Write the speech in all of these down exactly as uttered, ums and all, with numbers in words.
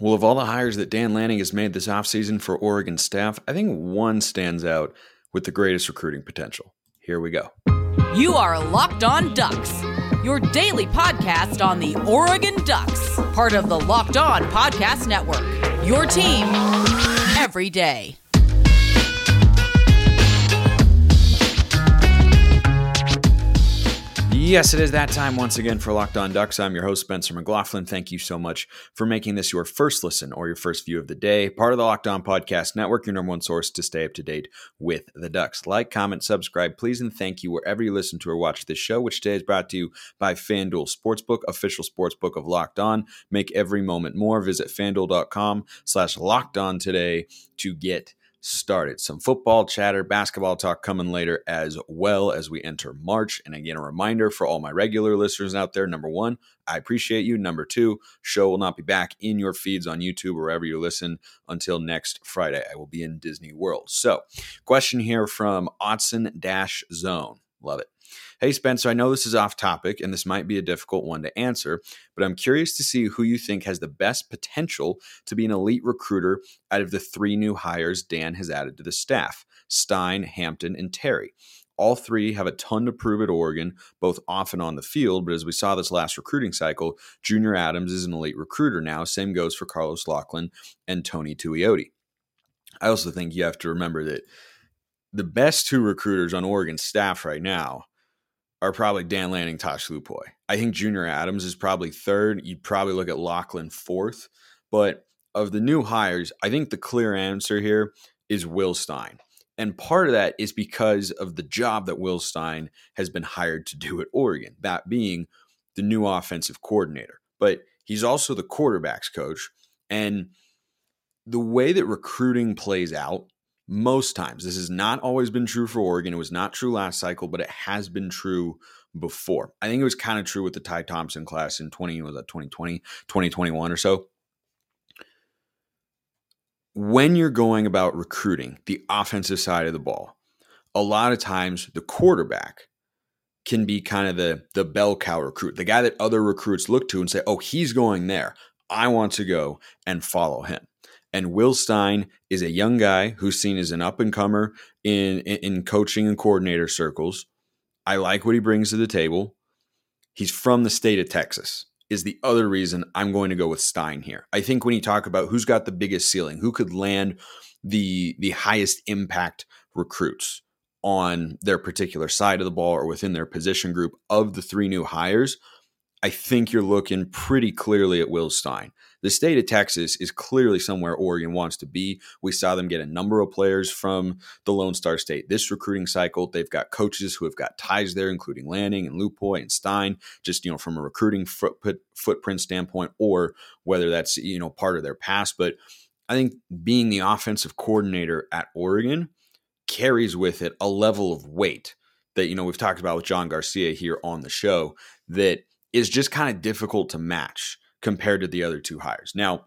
Well, of all the hires that Dan Lanning has made this offseason for Oregon staff, I think one stands out with the greatest recruiting potential. Here we go. You are Locked On Ducks, your daily podcast on the Oregon Ducks, part of the Locked On Podcast Network, your team every day. Yes, it is that time once again for Locked On Ducks. I'm your host, Spencer McLaughlin. Thank you so much for making this your first listen or your first view of the day. Part of the Locked On Podcast Network, your number one source to stay up to date with the Ducks. Like, comment, subscribe, please, and thank you wherever you listen to or watch this show, which today is brought to you by FanDuel Sportsbook, official sportsbook of Locked On. Make every moment more. Visit FanDuel.com slash Locked On today to get started. Some football chatter, basketball talk coming later as well as we enter March. And again, a reminder for all my regular listeners out there, number one, I appreciate you. Number two, show will not be back in your feeds on YouTube or wherever you listen until next Friday. I will be in Disney World. So, question here from Autzen-Dash Zone. Love it. Hey, Spencer, I know this is off topic and this might be a difficult one to answer, but I'm curious to see who you think has the best potential to be an elite recruiter out of the three new hires Dan has added to the staff, Stein, Hampton, and Terry. All three have a ton to prove at Oregon, both off and on the field, but as we saw this last recruiting cycle, Junior Adams is an elite recruiter now. Same goes for Carlos Laughlin and Tony Tuioti. I also think you have to remember that the best two recruiters on Oregon's staff right now are probably Dan Lanning, Tosh Lupoy. I think Junior Adams is probably third. You'd probably look at Laughlin fourth. But of the new hires, I think the clear answer here is Will Stein. And part of that is because of the job that Will Stein has been hired to do at Oregon, that being the new offensive coordinator. But he's also the quarterback's coach. And the way that recruiting plays out, most times, this has not always been true for Oregon. It was not true last cycle, but it has been true before. I think it was kind of true with the Ty Thompson class in twenty, was that twenty twenty, twenty twenty-one or so. When you're going about recruiting the offensive side of the ball, a lot of times the quarterback can be kind of the, the bell cow recruit, the guy that other recruits look to and say, oh, he's going there. I want to go and follow him. And Will Stein is a young guy who's seen as an up-and-comer in, in in coaching and coordinator circles. I like what he brings to the table. He's from the state of Texas is the other reason I'm going to go with Stein here. I think when you talk about who's got the biggest ceiling, who could land the, the highest impact recruits on their particular side of the ball or within their position group of the three new hires, I think you're looking pretty clearly at Will Stein. The state of Texas is clearly somewhere Oregon wants to be. We saw them get a number of players from the Lone Star State this recruiting cycle. They've got coaches who have got ties there, including Lanning and Lupoy and Stein, just, you know, from a recruiting footprint, footprint standpoint, or whether that's, you know, part of their past. But I think being the offensive coordinator at Oregon carries with it a level of weight that, you know, we've talked about with John Garcia here on the show that is just kind of difficult to match compared to the other two hires. Now,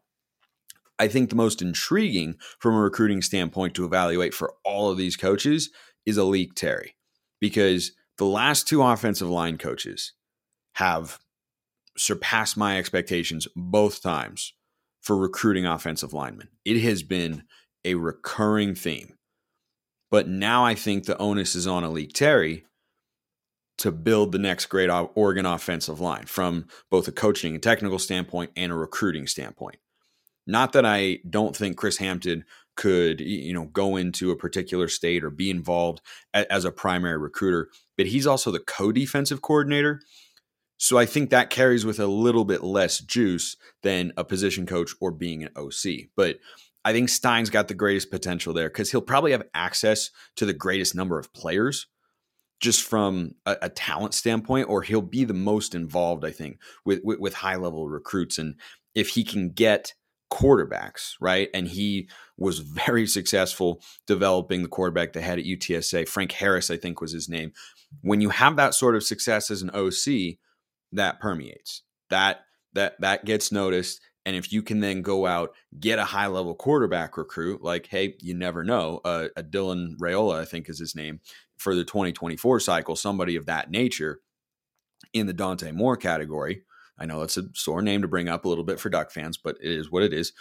I think the most intriguing from a recruiting standpoint to evaluate for all of these coaches is A'lique Terry, because the last two offensive line coaches have surpassed my expectations both times for recruiting offensive linemen. It has been a recurring theme. But now I think the onus is on A'lique Terry to build the next great Oregon offensive line from both a coaching and technical standpoint and a recruiting standpoint. Not that I don't think Chris Hampton could, you know, go into a particular state or be involved as a primary recruiter, but he's also the co-defensive coordinator. So I think that carries with a little bit less juice than a position coach or being an O C. But I think Stein's got the greatest potential there because he'll probably have access to the greatest number of players just from a, a talent standpoint, or he'll be the most involved, I think, with, with, with high-level recruits. And if he can get quarterbacks, right, and he was very successful developing the quarterback they had at U T S A, Frank Harris, I think was his name. When you have that sort of success as an O C, that permeates. That, that, that gets noticed. And if you can then go out, get a high-level quarterback recruit, like, hey, you never know, uh, a Dylan Rayola, I think is his name, for the twenty twenty-four cycle, somebody of that nature in the Dante Moore category, I know that's a sore name to bring up a little bit for Duck fans, but it is what it is.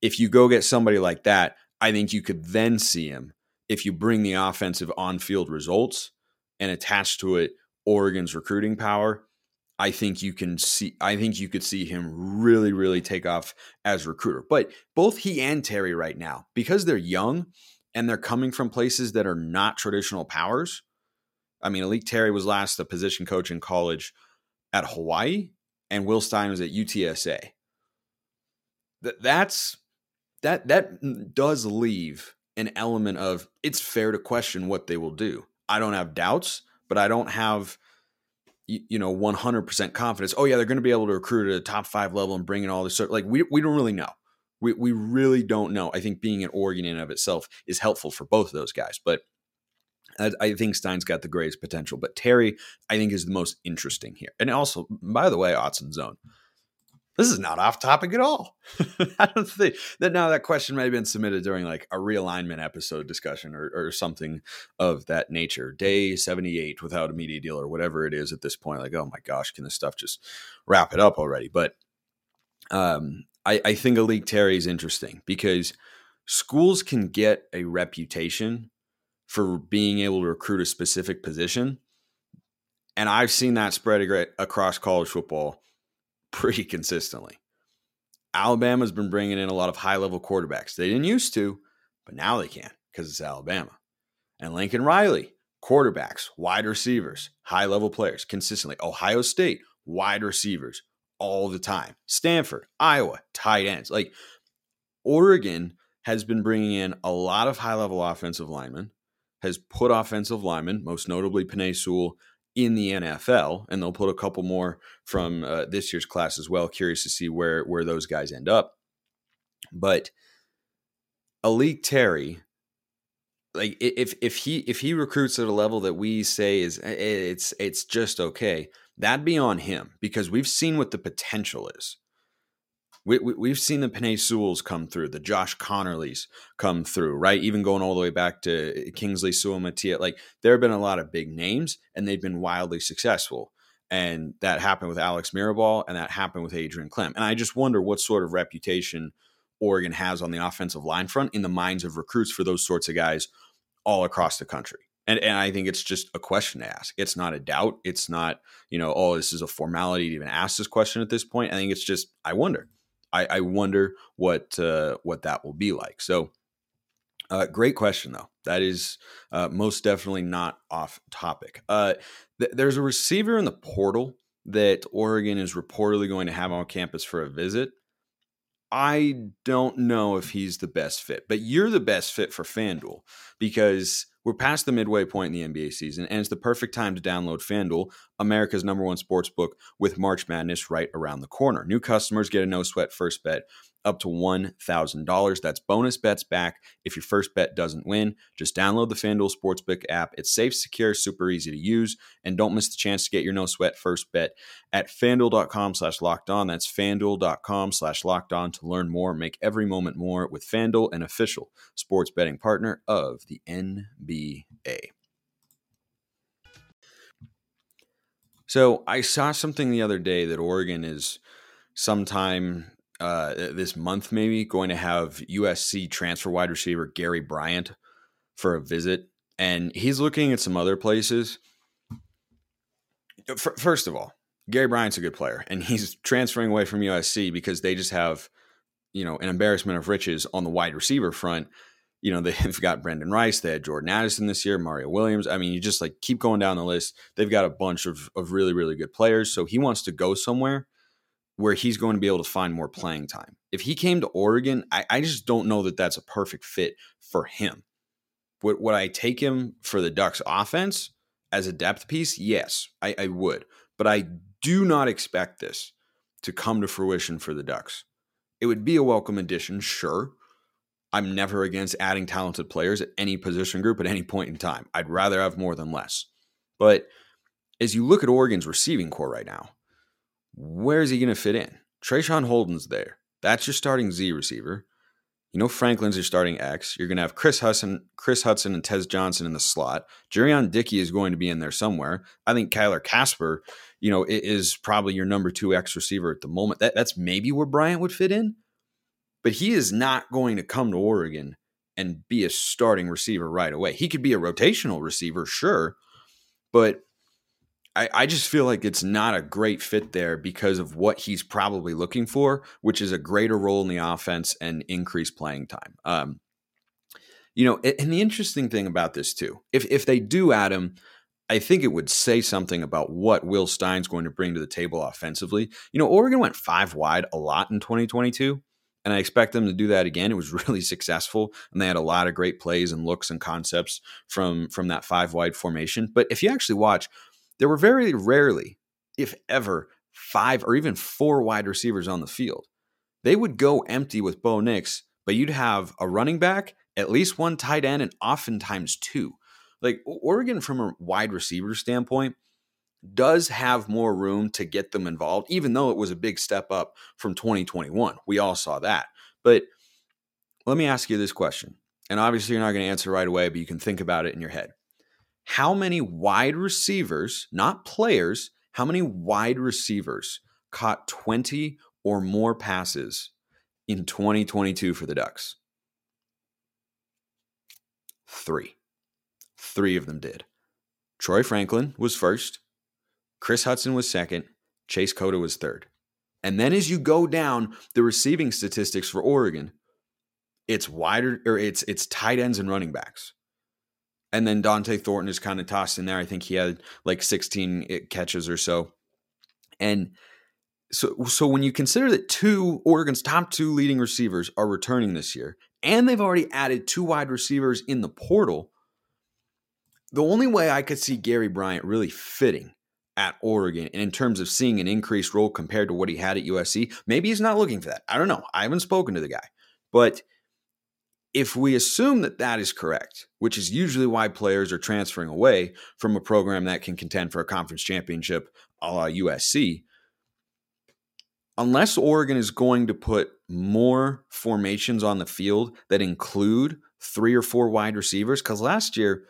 If you go get somebody like that, I think you could then see him if you bring the offensive on-field results and attach to it Oregon's recruiting power. I think you can see, I think you could see him really, really take off as a recruiter. But both he and Terry right now, because they're young and they're coming from places that are not traditional powers. I mean, A'lique Terry was last the position coach in college at Hawaii, and Will Stein was at U T S A. Th- that's that that does leave an element of it's fair to question what they will do. I don't have doubts, but I don't have you know one hundred percent confidence. Oh yeah, they're going to be able to recruit at a top five level and bring in all this. Like we we don't really know. We we really don't know. I think being an Oregon in and of itself is helpful for both of those guys, but I think Stein's got the greatest potential, but Terry, I think, is the most interesting here. And also, by the way, Autzen zone, this is not off topic at all. I don't think that now that question may have been submitted during like a realignment episode discussion or, or something of that nature. Day seventy-eight without a media deal or whatever it is at this point. Like, oh my gosh, can this stuff just wrap it up already? But um, I, I think A'lique Terry is interesting because schools can get a reputation for being able to recruit a specific position. And I've seen that spread across college football pretty consistently. Alabama's been bringing in a lot of high-level quarterbacks. They didn't used to, but now they can because it's Alabama. And Lincoln Riley, quarterbacks, wide receivers, high-level players consistently. Ohio State, wide receivers all the time. Stanford, Iowa, tight ends. Like Oregon has been bringing in a lot of high-level offensive linemen, has put offensive linemen, most notably Penei Sewell, in the N F L, and they'll put a couple more from uh, this year's class as well. Curious to see where, where those guys end up. But A'lique Terry, like if if he if he recruits at a level that we say is it's it's just okay, that'd be on him because we've seen what the potential is. We, we, we've seen the Penei Sewells come through, the Josh Connerlys come through, right? Even going all the way back to Kingsley Suamaitea. Like there have been a lot of big names and they've been wildly successful. And that happened with Alex Mirabal and that happened with Adrian Clem. And I just wonder what sort of reputation Oregon has on the offensive line front in the minds of recruits for those sorts of guys all across the country. And and I think it's just a question to ask. It's not a doubt. It's not, you know, oh, this is a formality to even ask this question at this point. I think it's just, I wonder. I, I wonder what uh, what that will be like. So uh, great question, though. That is uh, most definitely not off topic. Uh, th- there's a receiver in the portal that Oregon is reportedly going to have on campus for a visit. I don't know if he's the best fit, but you're the best fit for FanDuel because we're past the midway point in the N B A season, and it's the perfect time to download FanDuel, America's number one sportsbook, with March Madness right around the corner. New customers get a no-sweat first bet up to one thousand dollars. That's bonus bets back if your first bet doesn't win. Just download the FanDuel Sportsbook app. It's safe, secure, super easy to use, and don't miss the chance to get your no-sweat first bet at FanDuel.com slash locked on. That's FanDuel.com slash locked on to learn more. Make every moment more with FanDuel, an official sports betting partner of the N B A. So I saw something the other day that Oregon is sometime uh, this month maybe going to have U S C transfer wide receiver Gary Bryant for a visit, and he's looking at some other places. First of all, Gary Bryant's a good player, and he's transferring away from U S C because they just have, you know, an embarrassment of riches on the wide receiver front. You know, they've got Brendan Rice, they had Jordan Addison this year, Mario Williams. I mean, you just like keep going down the list. They've got a bunch of, of really, really good players. So he wants to go somewhere where he's going to be able to find more playing time. If he came to Oregon, I, I just don't know that that's a perfect fit for him. Would, would I take him for the Ducks offense as a depth piece? Yes, I, I would. But I do not expect this to come to fruition for the Ducks. It would be a welcome addition, sure. I'm never against adding talented players at any position group at any point in time. I'd rather have more than less. But as you look at Oregon's receiving core right now, where is he going to fit in? Trayshawn Holden's there. That's your starting Z receiver. You know Franklin's your starting X. You're going to have Chris Hudson, Chris Hudson and Tez Johnson in the slot. Jurion Dickey is going to be in there somewhere. I think Kyler Kasper, you know, is probably your number two X receiver at the moment. That, that's maybe where Bryant would fit in, but he is not going to come to Oregon and be a starting receiver right away. He could be a rotational receiver, sure, but I, I just feel like it's not a great fit there because of what he's probably looking for, which is a greater role in the offense and increased playing time. Um, you know, and the interesting thing about this too, if if they do add him, I think it would say something about what Will Stein's going to bring to the table offensively. You know, Oregon went five wide a lot in twenty twenty-two, and I expect them to do that again. It was really successful, and they had a lot of great plays and looks and concepts from, from that five wide formation. But if you actually watch, there were very rarely, if ever, five or even four wide receivers on the field. They would go empty with Bo Nix, but you'd have a running back, at least one tight end, and oftentimes two. Like, Oregon, from a wide receiver standpoint, does have more room to get them involved, even though it was a big step up from twenty twenty-one. We all saw that. But let me ask you this question, and obviously you're not going to answer right away, but you can think about it in your head. How many wide receivers, not players, how many wide receivers caught twenty or more passes in twenty twenty-two for the Ducks? Three. Three of them did. Troy Franklin was first. Chris Hudson was second. Chase Cota was third. And then as you go down the receiving statistics for Oregon, it's wider, or it's it's tight ends and running backs. And then Dante Thornton is kind of tossed in there. I think he had like sixteen catches or so. And so, so when you consider that two Oregon's top two leading receivers are returning this year, and they've already added two wide receivers in the portal, the only way I could see Gary Bryant really fitting at Oregon, and in terms of seeing an increased role compared to what he had at U S C, maybe he's not looking for that. I don't know. I haven't spoken to the guy, but if we assume that that is correct, which is usually why players are transferring away from a program that can contend for a conference championship a la U S C, unless Oregon is going to put more formations on the field that include three or four wide receivers, because last year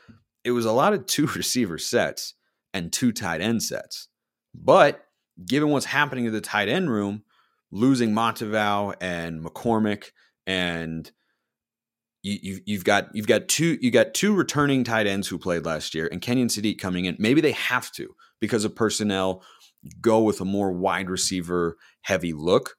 it was a lot of two receiver sets and two tight end sets. But given what's happening to the tight end room, losing Montevau and McCormick, and You, you've got you've got two you got two returning tight ends who played last year, and Kenyan Sadiq coming in. Maybe they have to, because of personnel, go with a more wide receiver heavy look.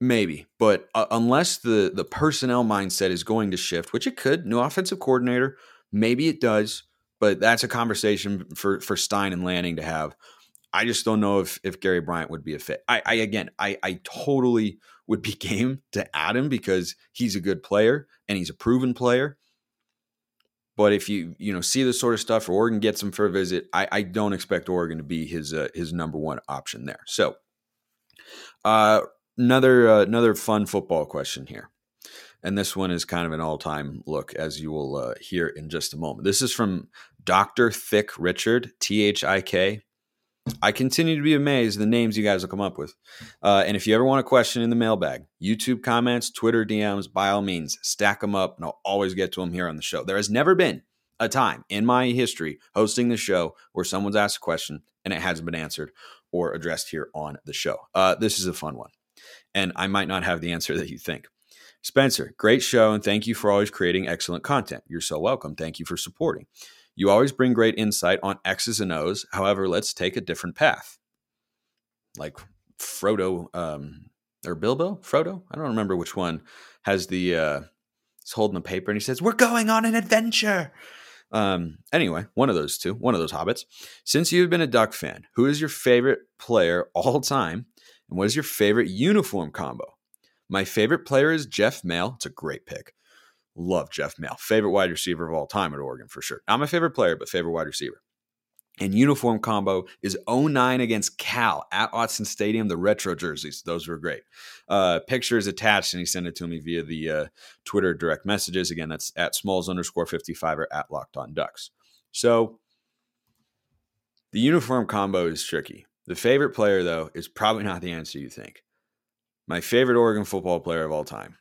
Maybe, but uh, unless the the personnel mindset is going to shift, which it could, new offensive coordinator, maybe it does. But that's a conversation for for Stein and Lanning to have. I just don't know if if Gary Bryant would be a fit. I, I again, I I totally. would be game to add him because he's a good player and he's a proven player. But if you, you know, see this sort of stuff, or Oregon gets him for a visit, I, I don't expect Oregon to be his, uh, his number one option there. So uh, another, uh, another fun football question here. And this one is kind of an all time look, as you will uh, hear in just a moment. This is from Doctor Thick Richard, T H I K. I continue to be amazed at the names you guys will come up with. Uh, and if you ever want a question in the mailbag, YouTube comments, Twitter D Ms, by all means, stack them up, and I'll always get to them here on the show. There has never been a time in my history hosting the show where someone's asked a question and it hasn't been answered or addressed here on the show. Uh, this is a fun one, and I might not have the answer that you think. Spencer, great show, and thank you for always creating excellent content. You're so welcome. Thank you for supporting. You always bring great insight on X's and O's. However, let's take a different path. Like Frodo um, or Bilbo? Frodo? I don't remember which one has the, uh, he's holding the paper and he says, "We're going on an adventure." Um, anyway, one of those two, one of those hobbits. Since you've been a Duck fan, who is your favorite player all time? And what is your favorite uniform combo? My favorite player is Jeff Mail. It's a great pick. Love Jeff Mail. Favorite wide receiver of all time at Oregon, for sure. Not my favorite player, but favorite wide receiver. And uniform combo is oh nine against Cal at Autzen Stadium. The retro jerseys, those were great. Uh, picture is attached, and he sent it to me via the uh, Twitter direct messages. Again, that's at Smalls underscore fifty-five or at Locked On Ducks. So the uniform combo is tricky. The favorite player, though, is probably not the answer you think. My favorite Oregon football player of all time,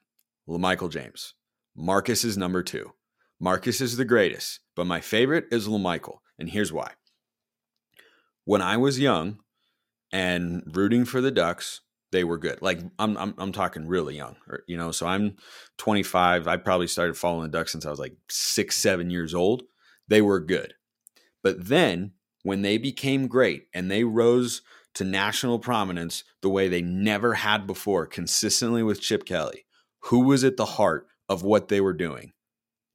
LaMichael James. Marcus is number two. Marcus is the greatest, but my favorite is LaMichael, and here's why. When I was young and rooting for the Ducks, they were good. Like I'm, I'm, I'm talking really young, or, you know. So I'm twenty-five. I probably started following the Ducks since I was like six, seven years old. They were good, but then when they became great and they rose to national prominence the way they never had before, consistently with Chip Kelly, who was at the heart of what they were doing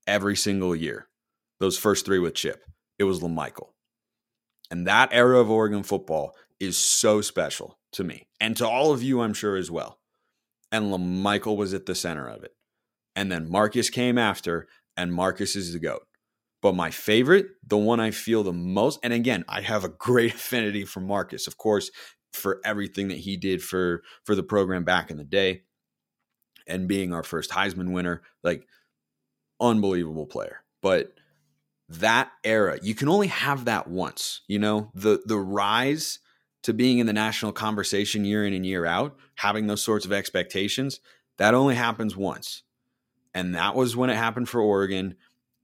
every single year, those first three with Chip, it was LaMichael. And that era of Oregon football is so special to me and to all of you, I'm sure, as well. And LaMichael was at the center of it. And then Marcus came after, and Marcus is the GOAT. But my favorite, the one I feel the most, and again, I have a great affinity for Marcus, of course, for everything that he did for, for the program back in the day and being our first Heisman winner, like unbelievable player. But that era, you can only have that once, you know, the, the rise to being in the national conversation year in and year out, having those sorts of expectations, that only happens once. And that was when it happened for Oregon,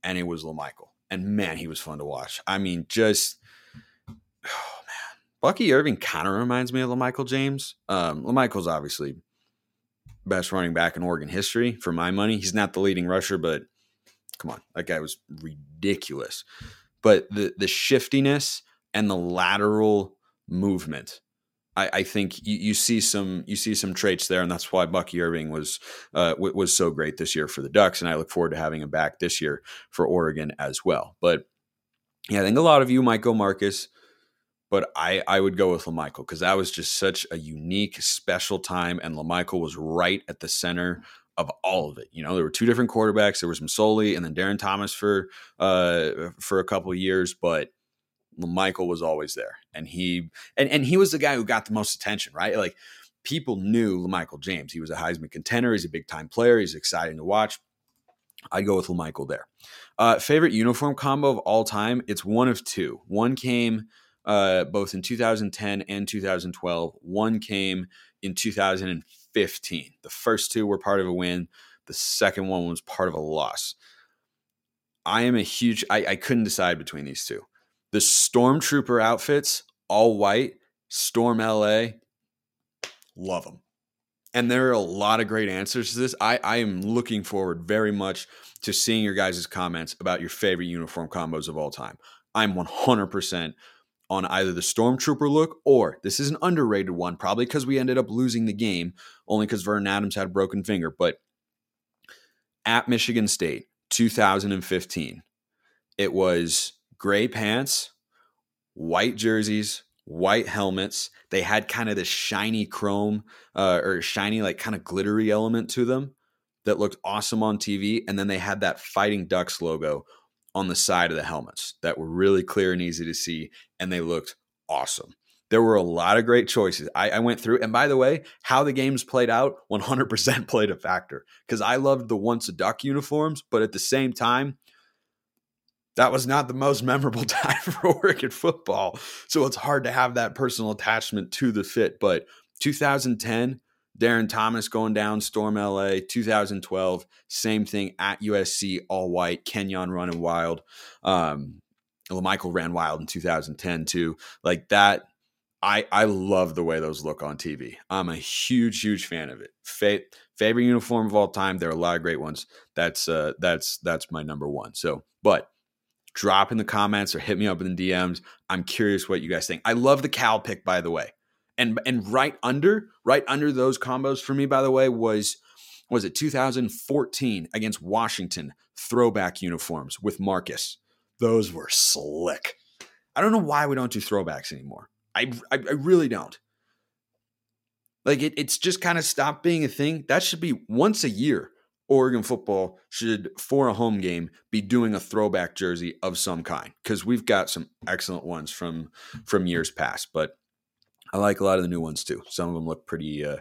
and it was LaMichael. And man, he was fun to watch. I mean, just, oh man, Bucky Irving kind of reminds me of LaMichael James. Um, LaMichael's obviously best running back in Oregon history for my money. He's not the leading rusher, but come on, that guy was ridiculous. But the the shiftiness and the lateral movement, I, I think you, you see some you see some traits there, and that's why Bucky Irving was uh, w- was so great this year for the Ducks, and I look forward to having him back this year for Oregon as well. But yeah, I think a lot of you might go Marcus, but I, I would go with LaMichael because that was just such a unique, special time, and LaMichael was right at the center of all of it. You know, there were two different quarterbacks. There was Masoli and then Darren Thomas for uh, for a couple of years, but LaMichael was always there, and he and, and he was the guy who got the most attention, right? Like people knew LaMichael James. He was a Heisman contender. He's a big time player. He's exciting to watch. I'd go with LaMichael there. Uh, favorite uniform combo of all time? It's one of two. One came uh, both in two thousand ten and two thousand twelve. One came in two thousand fifteen. The first two were part of a win. The second one was part of a loss. I am a huge, I, I couldn't decide between these two. The Stormtrooper outfits, all white, Storm L A, love them. And there are a lot of great answers to this. I, I am looking forward very much to seeing your guys' comments about your favorite uniform combos of all time. I'm one hundred percent on either the Stormtrooper look or, this is an underrated one, probably because we ended up losing the game, only because Vernon Adams had a broken finger, but at Michigan State, two thousand fifteen, it was gray pants, white jerseys, white helmets. They had kind of this shiny chrome uh, or shiny, like kind of glittery element to them that looked awesome on T V. And then they had that Fighting Ducks logo on the side of the helmets that were really clear and easy to see. And they looked awesome. There were a lot of great choices. I, I went through, and by the way, how the games played out one hundred percent played a factor because I loved the Once a Duck uniforms, but at the same time, that was not the most memorable time for Oregon football. So it's hard to have that personal attachment to the fit. But two thousand ten, Darren Thomas going down, Storm L A. two thousand twelve, same thing at U S C, all white, Kenyon running wild. Um, LaMichael ran wild in two thousand ten too. Like that, I, I love the way those look on T V. I'm a huge, huge fan of it. Fa- favorite uniform of all time. There are a lot of great ones. That's uh, that's that's my number one. So, but drop in the comments or hit me up in the D Ms. I'm curious what you guys think. I love the Cal pick, by the way. And and right under, right under those combos for me, by the way, was, was it two thousand fourteen against Washington, throwback uniforms with Marcus. Those were slick. I don't know why we don't do throwbacks anymore. I I, I really don't. Like it, it's just kind of stopped being a thing. That should be once a year. Oregon football should, for a home game, be doing a throwback jersey of some kind because we've got some excellent ones from from years past. But I like a lot of the new ones too. Some of them look pretty uh,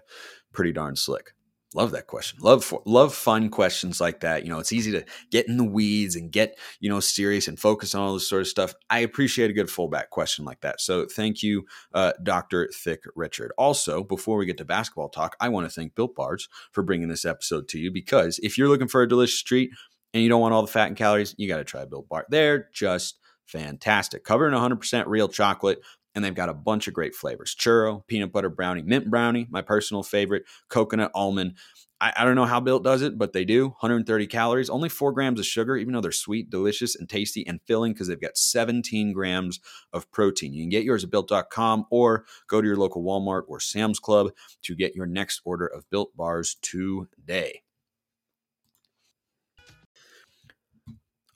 pretty darn slick. Love that question. Love, for, love fun questions like that. You know, it's easy to get in the weeds and get, you know, serious and focus on all this sort of stuff. I appreciate a good fullback question like that. So thank you, uh, Doctor Thick Richard. Also, before we get to basketball talk, I want to thank Built Bars for bringing this episode to you, because if you're looking for a delicious treat and you don't want all the fat and calories, you got to try Built Bar. They're just fantastic. Covered in one hundred percent real chocolate. And they've got a bunch of great flavors. Churro, peanut butter brownie, mint brownie, my personal favorite, coconut almond. I, I don't know how Built does it, but they do. one hundred thirty calories, only four grams of sugar, even though they're sweet, delicious, and tasty and filling, because they've got seventeen grams of protein. You can get yours at Built dot com or go to your local Walmart or Sam's Club to get your next order of Built Bars today.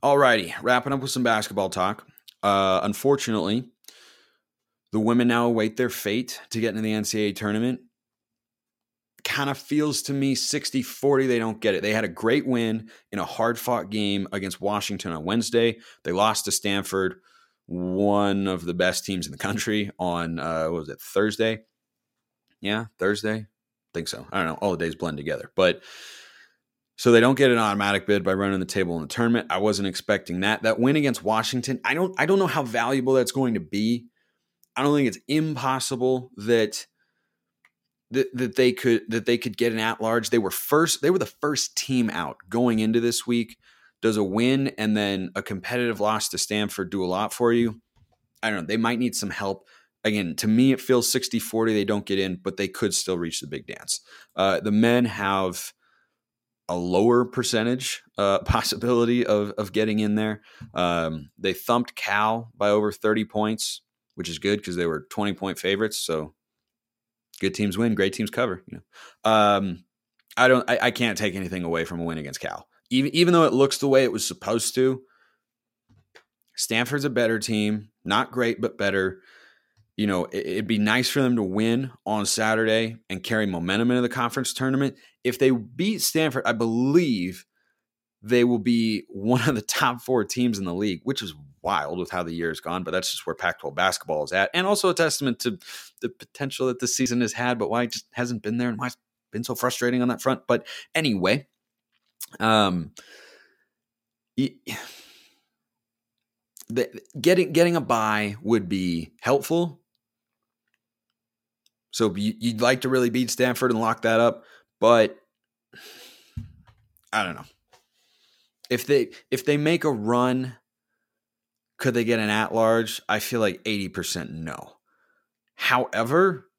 All righty, wrapping up with some basketball talk. Uh, unfortunately, the women now await their fate to get into the N C A A tournament. Kind of feels to me sixty forty they don't get it. They had a great win in a hard-fought game against Washington on Wednesday. They lost to Stanford, one of the best teams in the country, on, uh, what was it, Thursday? Yeah, Thursday? I think so. I don't know. All the days blend together. But so they don't get an automatic bid by running the table in the tournament. I wasn't expecting that. That win against Washington, I don't, I don't know how valuable that's going to be. I don't think it's impossible that, that that they could that they could get an at-large. They were first. They were the first team out going into this week. Does a win and then a competitive loss to Stanford do a lot for you? I don't know. They might need some help. Again, to me, it feels sixty forty. They don't get in, but they could still reach the big dance. Uh, the men have a lower percentage uh, possibility of of getting in there. Um, they thumped Cal by over thirty points. Which is good because they were twenty-point favorites. So good teams win, great teams cover. You know, um, I don't, I, I can't take anything away from a win against Cal, even even though it looks the way it was supposed to. Stanford's a better team, not great but better. You know, it, it'd be nice for them to win on Saturday and carry momentum into the conference tournament. If they beat Stanford, I believe they will be one of the top four teams in the league, which is wild with how the year has gone, but that's just where Pac twelve basketball is at. And also a testament to the potential that this season has had, but why it just hasn't been there and why it's been so frustrating on that front. But anyway, um, it, the, getting, getting a bye would be helpful. So you, you'd like to really beat Stanford and lock that up, but I don't know. If they if they make a run, could they get an at-large? I feel like eighty percent no. However,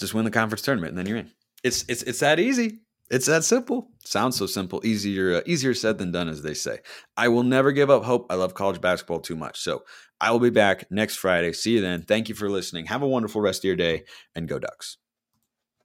just win the conference tournament and then you're in. It's it's it's that easy. It's that simple. Sounds so simple. Easier uh, easier said than done, as they say. I will never give up hope. I love college basketball too much. So I will be back next Friday. See you then. Thank you for listening. Have a wonderful rest of your day, and go Ducks.